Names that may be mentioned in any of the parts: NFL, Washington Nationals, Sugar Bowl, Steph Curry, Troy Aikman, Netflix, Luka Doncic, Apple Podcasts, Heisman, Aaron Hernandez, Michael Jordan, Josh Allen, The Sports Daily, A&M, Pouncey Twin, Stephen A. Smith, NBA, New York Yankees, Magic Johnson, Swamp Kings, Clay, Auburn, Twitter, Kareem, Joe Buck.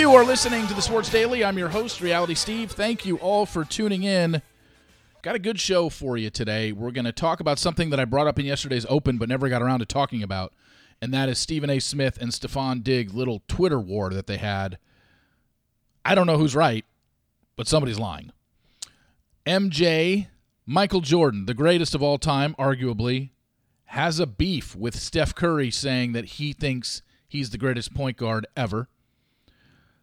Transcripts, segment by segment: You are listening to the Sports Daily. I'm your host, Reality Steve. Thank you all for tuning in. Got a good show for you today. We're going to talk about something that I brought up in yesterday's Open but never got around to talking about, and that is Stephen A. Smith and Stefon Diggs' little Twitter war that they had. I don't know who's right, but somebody's lying. MJ, Michael Jordan, the greatest of all time, arguably, has a beef with Steph Curry saying that he thinks he's the greatest point guard ever.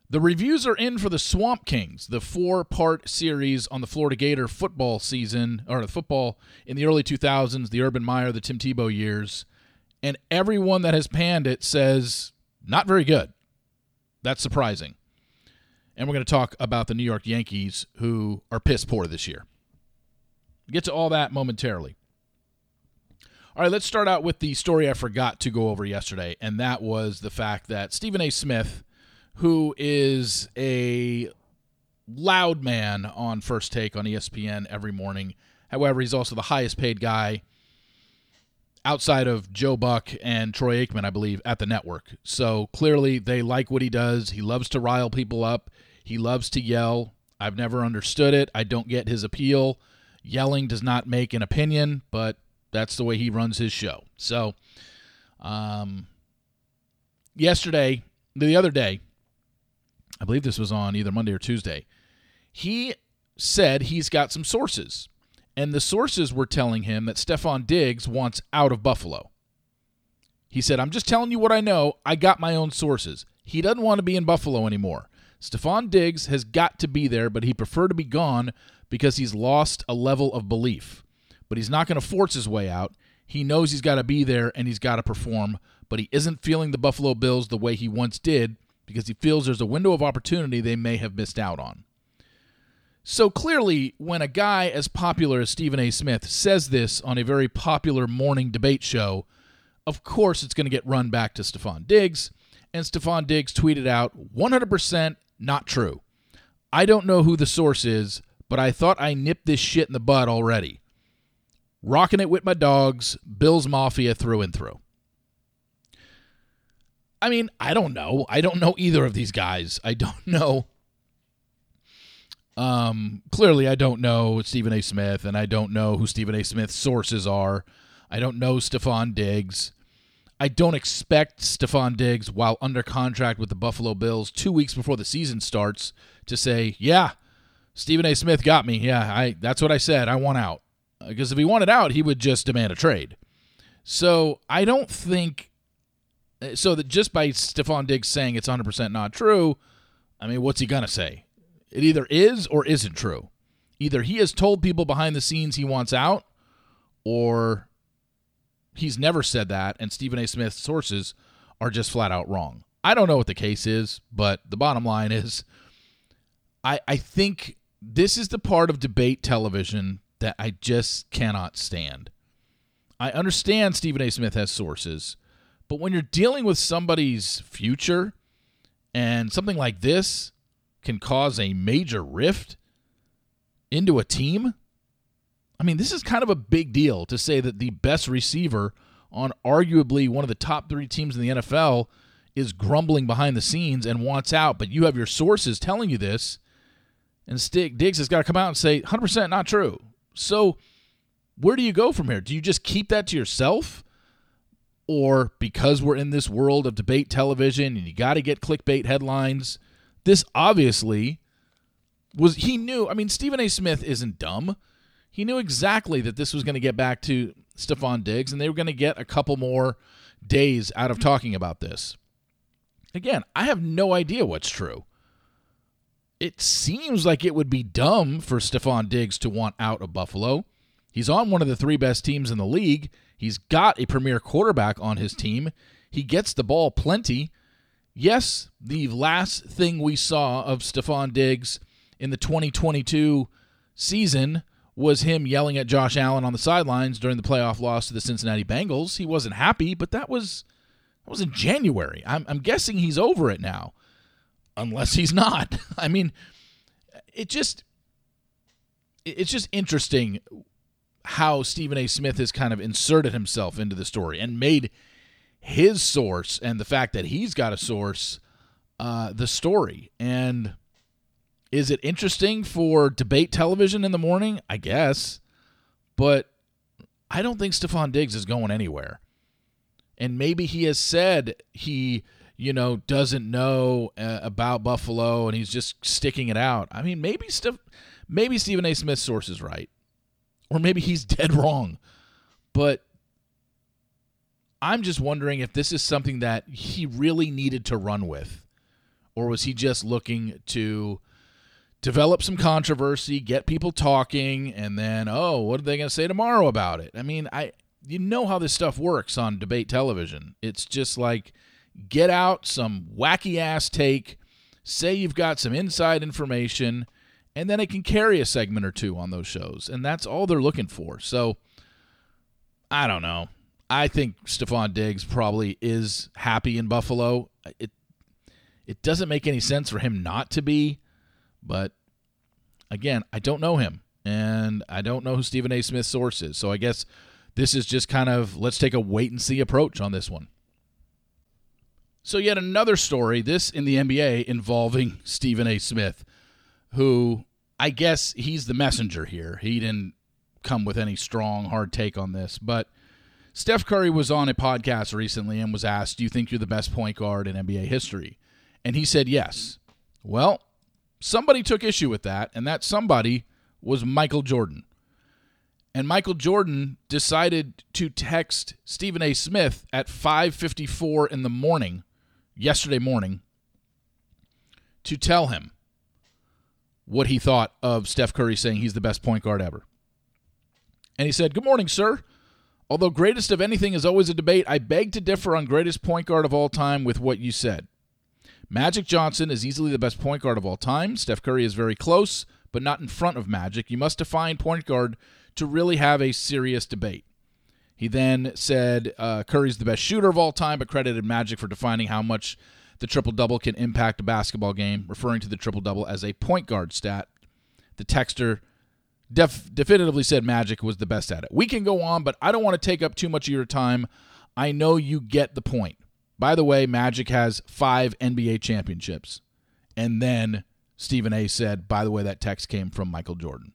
The reviews are in for the Swamp Kings, the four-part series on the Florida Gator football season, or the football in the early 2000s, the Urban Meyer, the Tim Tebow years, and everyone that has panned it says, not very good. That's surprising. And we're going to talk about the New York Yankees, who are piss poor this year. We'll get to all that momentarily. All right, let's start out with the story I forgot to go over yesterday, and that was the fact that Stephen A. Smith, who is a loud man on First Take on ESPN every morning. However, he's also the highest paid guy outside of Joe Buck and Troy Aikman, I believe, at the network. So clearly they like what he does. He loves to rile people up. He loves to yell. I've never understood it. I don't get his appeal. Yelling does not make an opinion, but that's the way he runs his show. So the other day, I believe this was on either Monday or Tuesday, he said he's got some sources, and the sources were telling him that Stefon Diggs wants out of Buffalo. He said, I'm just telling you what I know. I got my own sources. He doesn't want to be in Buffalo anymore. Stefon Diggs has got to be there, but he'd prefer to be gone because he's lost a level of belief. But he's not going to force his way out. He knows he's got to be there, and he's got to perform, but he isn't feeling the Buffalo Bills the way he once did, because he feels there's a window of opportunity they may have missed out on. So clearly, when a guy as popular as Stephen A. Smith says this on a very popular morning debate show, of course it's going to get run back to Stefon Diggs, and Stefon Diggs tweeted out, 100% not true. I don't know who the source is, but I thought I nipped this shit in the bud already. Rocking it with my dogs, Bills Mafia through and through. I mean, I don't know. I don't know either of these guys. I don't know. Clearly, I don't know Stephen A. Smith, and I don't know who Stephen A. Smith's sources are. I don't know Stefon Diggs. I don't expect Stefon Diggs, while under contract with the Buffalo Bills 2 weeks before the season starts, to say, yeah, Stephen A. Smith got me. Yeah, that's what I said. I want out. Because if he wanted out, he would just demand a trade. So I don't think... So that just by Stefon Diggs saying it's 100% not true, I mean, what's he going to say? It either is or isn't true. Either he has told people behind the scenes he wants out, or he's never said that, and Stephen A. Smith's sources are just flat out wrong. I don't know what the case is, but the bottom line is I think this is the part of debate television that I just cannot stand. I understand Stephen A. Smith has sources, but when you're dealing with somebody's future and something like this can cause a major rift into a team, I mean, this is kind of a big deal to say that the best receiver on arguably one of the top three teams in the NFL is grumbling behind the scenes and wants out, but you have your sources telling you this, and Diggs has got to come out and say, 100% not true. So where do you go from here? Do you just keep that to yourself? Or because we're in this world of debate television and you got to get clickbait headlines, this obviously was, he knew, I mean, Stephen A. Smith isn't dumb. He knew exactly that this was going to get back to Stefon Diggs, and they were going to get a couple more days out of talking about this. Again, I have no idea what's true. It seems like it would be dumb for Stefon Diggs to want out of Buffalo. He's on one of the three best teams in the league. He's got a premier quarterback on his team. He gets the ball plenty. Yes, the last thing we saw of Stefon Diggs in the 2022 season was him yelling at Josh Allen on the sidelines during the playoff loss to the Cincinnati Bengals. He wasn't happy, but that was in January. I'm guessing he's over it now, unless he's not. I mean, it's just interesting how Stephen A. Smith has kind of inserted himself into the story and made his source, and the fact that he's got a source, the story. And is it interesting for debate television in the morning? I guess. But I don't think Stefon Diggs is going anywhere. And maybe he has said he, you know, doesn't know about Buffalo and he's just sticking it out. I mean, maybe Stephen A. Smith's source is right. Or maybe he's dead wrong. But I'm just wondering if this is something that he really needed to run with. Or was he just looking to develop some controversy, get people talking, and then, oh, what are they going to say tomorrow about it? I mean, you know how this stuff works on debate television. It's just like, get out some wacky-ass take, say you've got some inside information, and then it can carry a segment or two on those shows. And that's all they're looking for. So, I don't know. I think Stefon Diggs probably is happy in Buffalo. It doesn't make any sense for him not to be. But, again, I don't know him. And I don't know who Stephen A. Smith's source is. So I guess this is just kind of, let's take a wait-and-see approach on this one. So yet another story, this in the NBA, involving Stephen A. Smith, who I guess he's the messenger here. He didn't come with any strong, hard take on this. But Steph Curry was on a podcast recently and was asked, do you think you're the best point guard in NBA history? And he said yes. Well, somebody took issue with that, and that somebody was Michael Jordan. And Michael Jordan decided to text Stephen A. Smith at 5:54 in the morning, yesterday morning, to tell him what he thought of Steph Curry saying he's the best point guard ever. And he said, "Good morning, sir. Although greatest of anything is always a debate, I beg to differ on greatest point guard of all time with what you said. Magic Johnson is easily the best point guard of all time. Steph Curry is very close, but not in front of Magic. You must define point guard to really have a serious debate." He then said Curry's the best shooter of all time, but credited Magic for defining how much the triple-double can impact a basketball game, referring to the triple-double as a point guard stat. The texter definitively said Magic was the best at it. We can go on, but I don't want to take up too much of your time. I know you get the point. By the way, Magic has 5 NBA championships. And then Stephen A. said, by the way, that text came from Michael Jordan.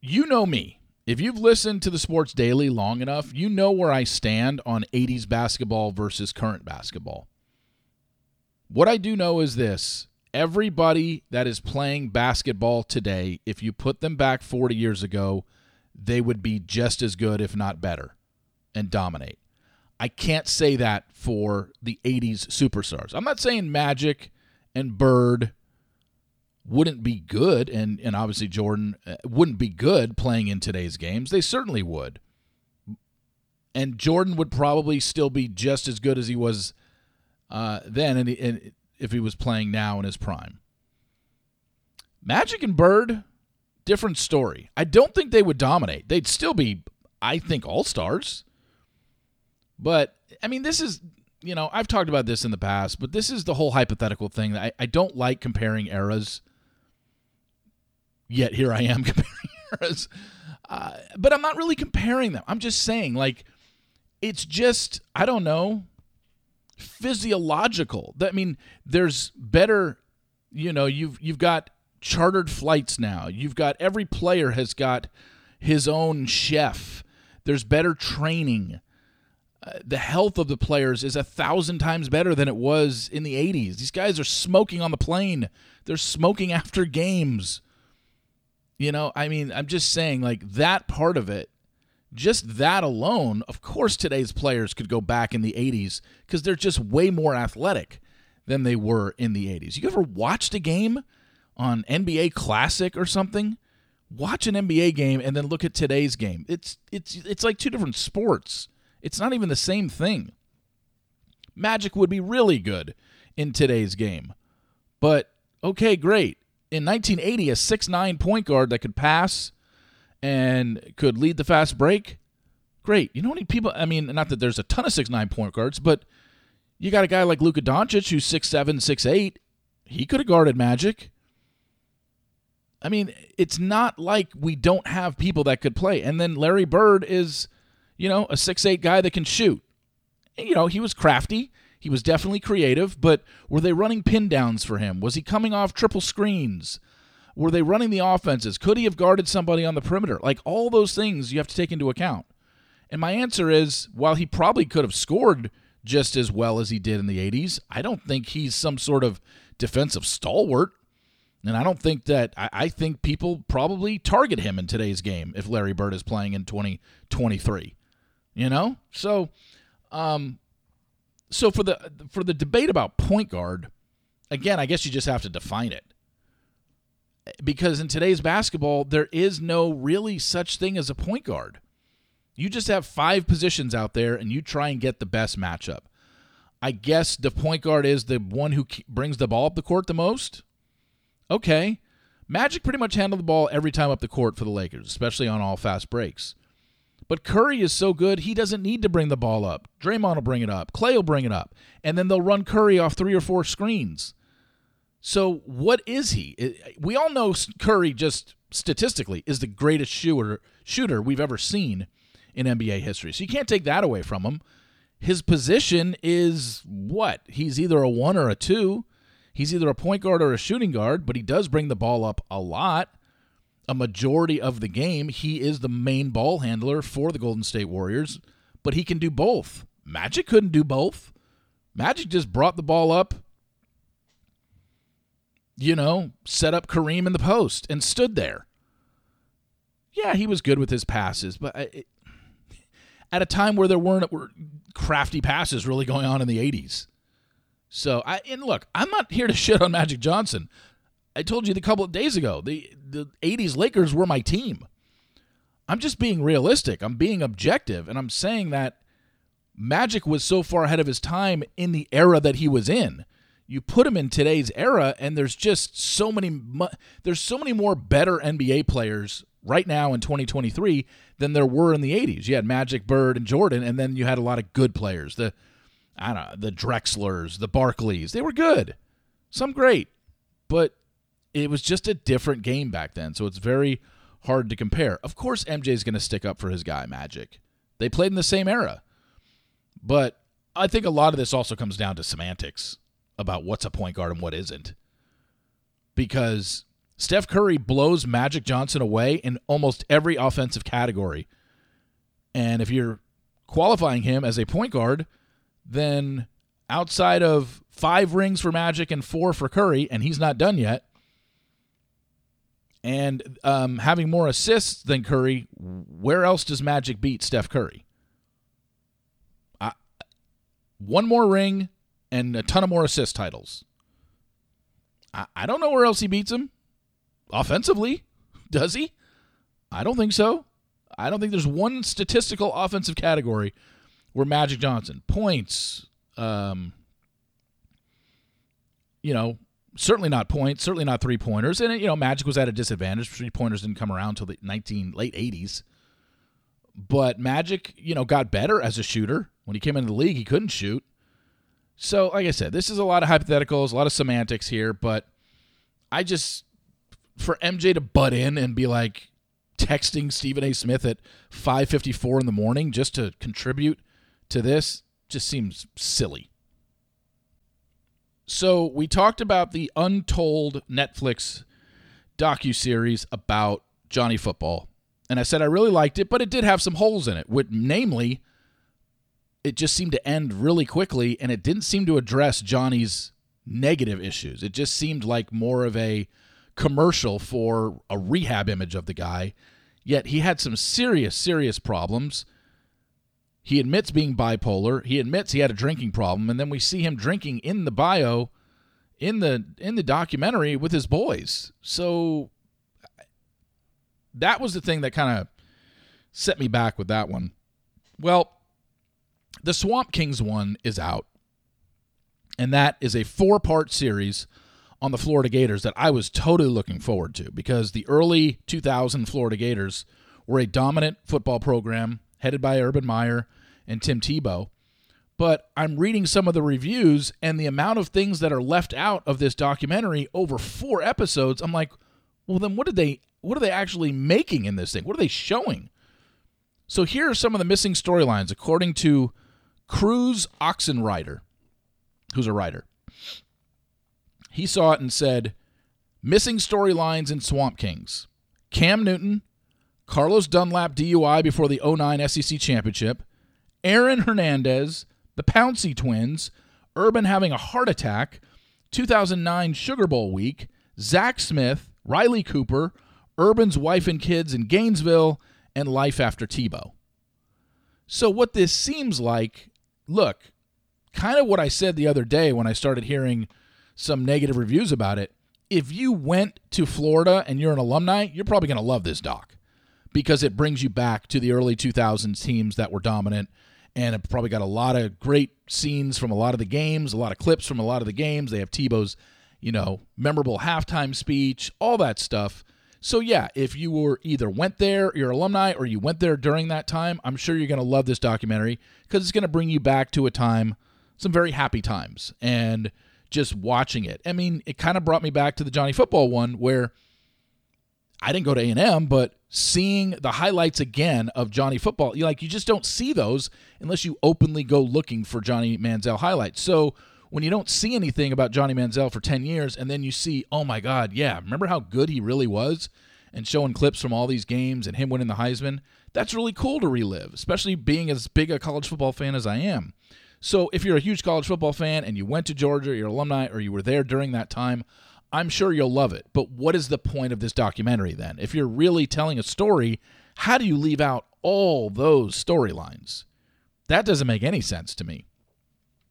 You know me. If you've listened to the Sports Daily long enough, you know where I stand on 80s basketball versus current basketball. What I do know is this. Everybody that is playing basketball today, if you put them back 40 years ago, they would be just as good, if not better, and dominate. I can't say that for the 80s superstars. I'm not saying Magic and Bird wouldn't be good, and obviously Jordan wouldn't be good playing in today's games. They certainly would. And Jordan would probably still be just as good as he was then and if he was playing now in his prime. Magic and Bird, different story. I don't think they would dominate. They'd still be, I think, all-stars. But, I mean, this is... You know, I've talked about this in the past, but this is the whole hypothetical thing. That I don't like comparing eras, yet here I am comparing eras. But I'm not really comparing them. I'm just saying, like, it's just, I don't know, physiological. I mean, there's better, you know, you've got chartered flights now. You've got, every player has got his own chef. There's better training. The health of the players is 1,000 times better than it was in the 80s. These guys are smoking on the plane. They're smoking after games. You know, I mean, I'm just saying, like, that part of it, just that alone, of course today's players could go back in the 80s because they're just way more athletic than they were in the 80s. You ever watched a game on NBA Classic or something? Watch an NBA game and then look at today's game. It's like two different sports. It's not even the same thing. Magic would be really good in today's game. But, okay, great. In 1980, a 6'9 point guard that could pass and could lead the fast break, great. You know how many people, I mean, not that there's a ton of 6'9 point guards, but you got a guy like Luka Doncic who's 6'7, 6'8. He could have guarded Magic. I mean, it's not like we don't have people that could play. And then Larry Bird is... You know, a 6'8 guy that can shoot. you know, he was crafty. He was definitely creative, but were they running pin downs for him? Was he coming off triple screens? Were they running the offenses? Could he have guarded somebody on the perimeter? Like, all those things you have to take into account. And my answer is, while he probably could have scored just as well as he did in the 80s, I don't think he's some sort of defensive stalwart. And I don't think that – I think people probably target him in today's game if Larry Bird is playing in 2023, you know? So, so for the debate about point guard, again, I guess you just have to define it. Because in today's basketball, there is no really such thing as a point guard. You just have five positions out there, and you try and get the best matchup. I guess the point guard is the one who brings the ball up the court the most. Okay. Magic pretty much handled the ball every time up the court for the Lakers, especially on all fast breaks. But Curry is so good, he doesn't need to bring the ball up. Draymond will bring it up. Clay will bring it up. And then they'll run Curry off three or four screens. So what is he? We all know Curry, just statistically, is the greatest shooter we've ever seen in NBA history. So you can't take that away from him. His position is what? He's either a one or a two. He's either a point guard or a shooting guard, but he does bring the ball up a lot. A majority of the game, he is the main ball handler for the Golden State Warriors, but he can do both. Magic couldn't do both. Magic just brought the ball up, you know, set up Kareem in the post and stood there. Yeah, he was good with his passes, but at a time where there weren't crafty passes really going on in the 80s. So, look, I'm not here to shit on Magic Johnson. I told you a couple of days ago, the 80s Lakers were my team. I'm just being realistic. I'm being objective, and I'm saying that Magic was so far ahead of his time in the era that he was in. You put him in today's era, and there's just so many more better NBA players right now in 2023 than there were in the 80s. You had Magic, Bird, and Jordan, and then you had a lot of good players. The Drexlers, the Barkleys, they were good. Some great. But it was just a different game back then, so it's very hard to compare. Of course, MJ's going to stick up for his guy, Magic. They played in the same era. But I think a lot of this also comes down to semantics about what's a point guard and what isn't. Because Steph Curry blows Magic Johnson away in almost every offensive category. And if you're qualifying him as a point guard, then outside of 5 rings for Magic and 4 for Curry, and he's not done yet, and having more assists than Curry, where else does Magic beat Steph Curry? One more ring and a ton of more assist titles. I don't know where else he beats him. Offensively, does he? I don't think so. I don't think there's one statistical offensive category where Magic Johnson, points, certainly not points, certainly not three-pointers. And, Magic was at a disadvantage. Three-pointers didn't come around until the late 80s. But Magic, got better as a shooter. When he came into the league, he couldn't shoot. So, like I said, this is a lot of hypotheticals, a lot of semantics here. But I just, for MJ to butt in and be like texting Stephen A. Smith at 5:54 in the morning just to contribute to this just seems silly. So we talked about the untold Netflix docuseries about Johnny Football. And I said I really liked it, but it did have some holes in it. Namely, it just seemed to end really quickly, and it didn't seem to address Johnny's negative issues. It just seemed like more of a commercial for a rehab image of the guy. Yet he had some serious, serious problems. He admits being bipolar. He admits he had a drinking problem, and then we see him drinking in the bio, in the documentary with his boys. So that was the thing that kind of set me back with that one. Well, the Swamp Kings one is out, and that is a 4-part series on the Florida Gators that I was totally looking forward to, because the early 2000 Florida Gators were a dominant football program headed by Urban Meyer and Tim Tebow. But I'm reading some of the reviews, and the amount of things that are left out of this documentary over 4 episodes, I'm like, well, then what are they actually making in this thing? What are they showing? So here are some of the missing storylines, according to Cruz Oxenrider, who's a writer, he saw it and said, missing storylines in Swamp Kings. Cam Newton, Carlos Dunlap DUI before the 2009 SEC Championship, Aaron Hernandez, the Pouncey Twins, Urban having a heart attack, 2009 Sugar Bowl week, Zach Smith, Riley Cooper, Urban's wife and kids in Gainesville, and life after Tebow. So what this seems like, look, kind of what I said the other day when I started hearing some negative reviews about it, if you went to Florida and you're an alumni, you're probably going to love this doc because it brings you back to the early 2000s teams that were dominant, and it probably got a lot of great scenes from a lot of the games, a lot of clips from a lot of the games. They have Tebow's, you know, memorable halftime speech, all that stuff. So yeah, if you were either went there, you're alumni, or you went there during that time, I'm sure you're going to love this documentary because it's going to bring you back to a time, some very happy times, and just watching it. I mean, it kind of brought me back to the Johnny Football one where I didn't go to A&M, but seeing the highlights again of Johnny Football, you just don't see those unless you openly go looking for Johnny Manziel highlights. So when you don't see anything about Johnny Manziel for 10 years and then you see, oh my God, yeah, remember how good he really was? And showing clips from all these games and him winning the Heisman, that's really cool to relive, especially being as big a college football fan as I am. So if you're a huge college football fan and you went to Georgia, you're an alumni, or you were there during that time, I'm sure you'll love it. But what is the point of this documentary then? If you're really telling a story, how do you leave out all those storylines? That doesn't make any sense to me.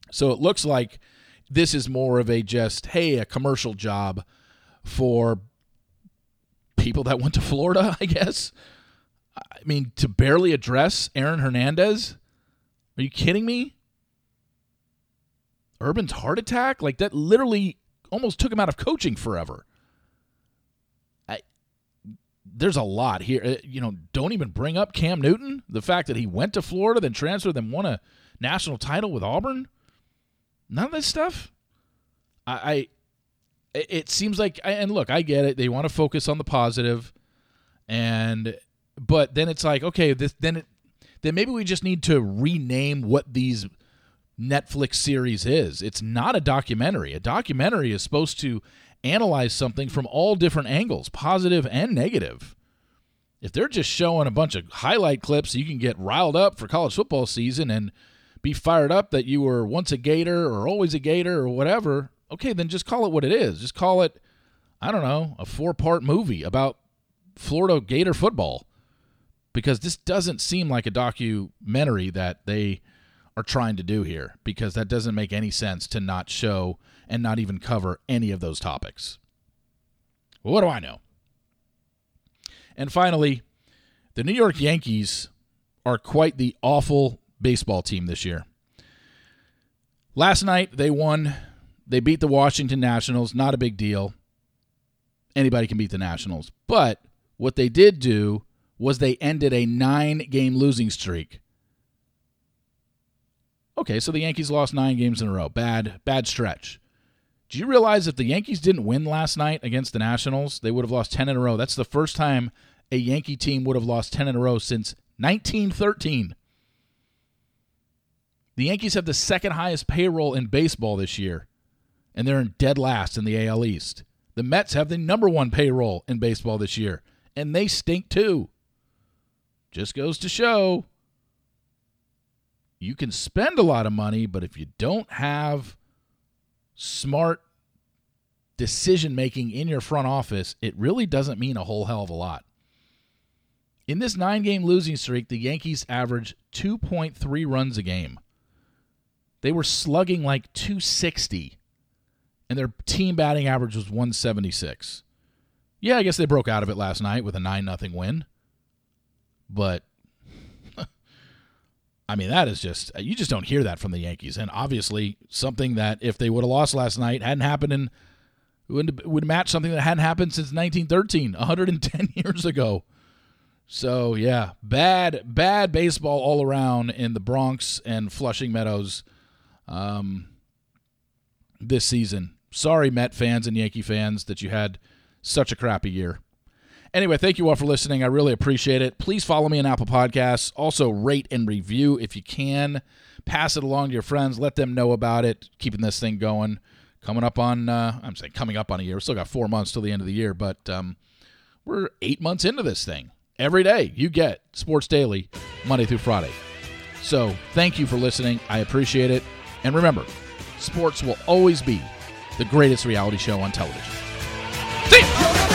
So it looks like this is more of a just, hey, a commercial job for people that went to Florida, I guess. I mean, to barely address Aaron Hernandez? Are you kidding me? Urban's heart attack? Like, that literally almost took him out of coaching forever. There's a lot here. Don't even bring up Cam Newton. The fact that he went to Florida, then transferred, then won a national title with Auburn. None of this stuff. It seems like, and look, I get it. They want to focus on the positive, but then it's like, okay, then maybe we just need to rename what these Netflix series is. It's not a documentary. A documentary is supposed to analyze something from all different angles, positive and negative. If they're just showing a bunch of highlight clips, you can get riled up for college football season and be fired up that you were once a Gator or always a Gator or whatever, okay, then just call it what it is. Just call it, I don't know, a 4-part movie about Florida Gator football, because this doesn't seem like a documentary that they are trying to do here, because that doesn't make any sense to not show and not even cover any of those topics. Well, what do I know? And finally, the New York Yankees are quite the awful baseball team this year. Last night they won. They beat the Washington Nationals. Not a big deal. Anybody can beat the Nationals. But what they did do was they ended a 9-game losing streak. Okay, so the Yankees lost 9 games in a row. Bad stretch. Do you realize if the Yankees didn't win last night against the Nationals, they would have lost 10 in a row? That's the first time a Yankee team would have lost 10 in a row since 1913. The Yankees have the second highest payroll in baseball this year, and they're in dead last in the AL East. The Mets have the number 1 payroll in baseball this year, and they stink too. Just goes to show, you can spend a lot of money, but if you don't have smart decision-making in your front office, it really doesn't mean a whole hell of a lot. In this 9-game losing streak, the Yankees average 2.3 runs a game. They were slugging like 260, and their team batting average was 176. Yeah, I guess they broke out of it last night with a 9-0 win. But, I mean, that is just, you just don't hear that from the Yankees. And obviously something that if they would have lost last night hadn't happened in, would match something that hadn't happened since 1913, 110 years ago. So, yeah, bad baseball all around in the Bronx and Flushing Meadows this season. Sorry, Met fans and Yankee fans, that you had such a crappy year. Anyway, thank you all for listening. I really appreciate it. Please follow me on Apple Podcasts. Also, rate and review if you can. pass it along to your friends. Let them know about it. Keeping this thing going. Coming up on, I'm saying coming up on a year. We've still got 4 months till the end of the year, but we're 8 months into this thing. Every day you get Sports Daily Monday through Friday. So thank you for listening. I appreciate it. And remember, sports will always be the greatest reality show on television. See ya!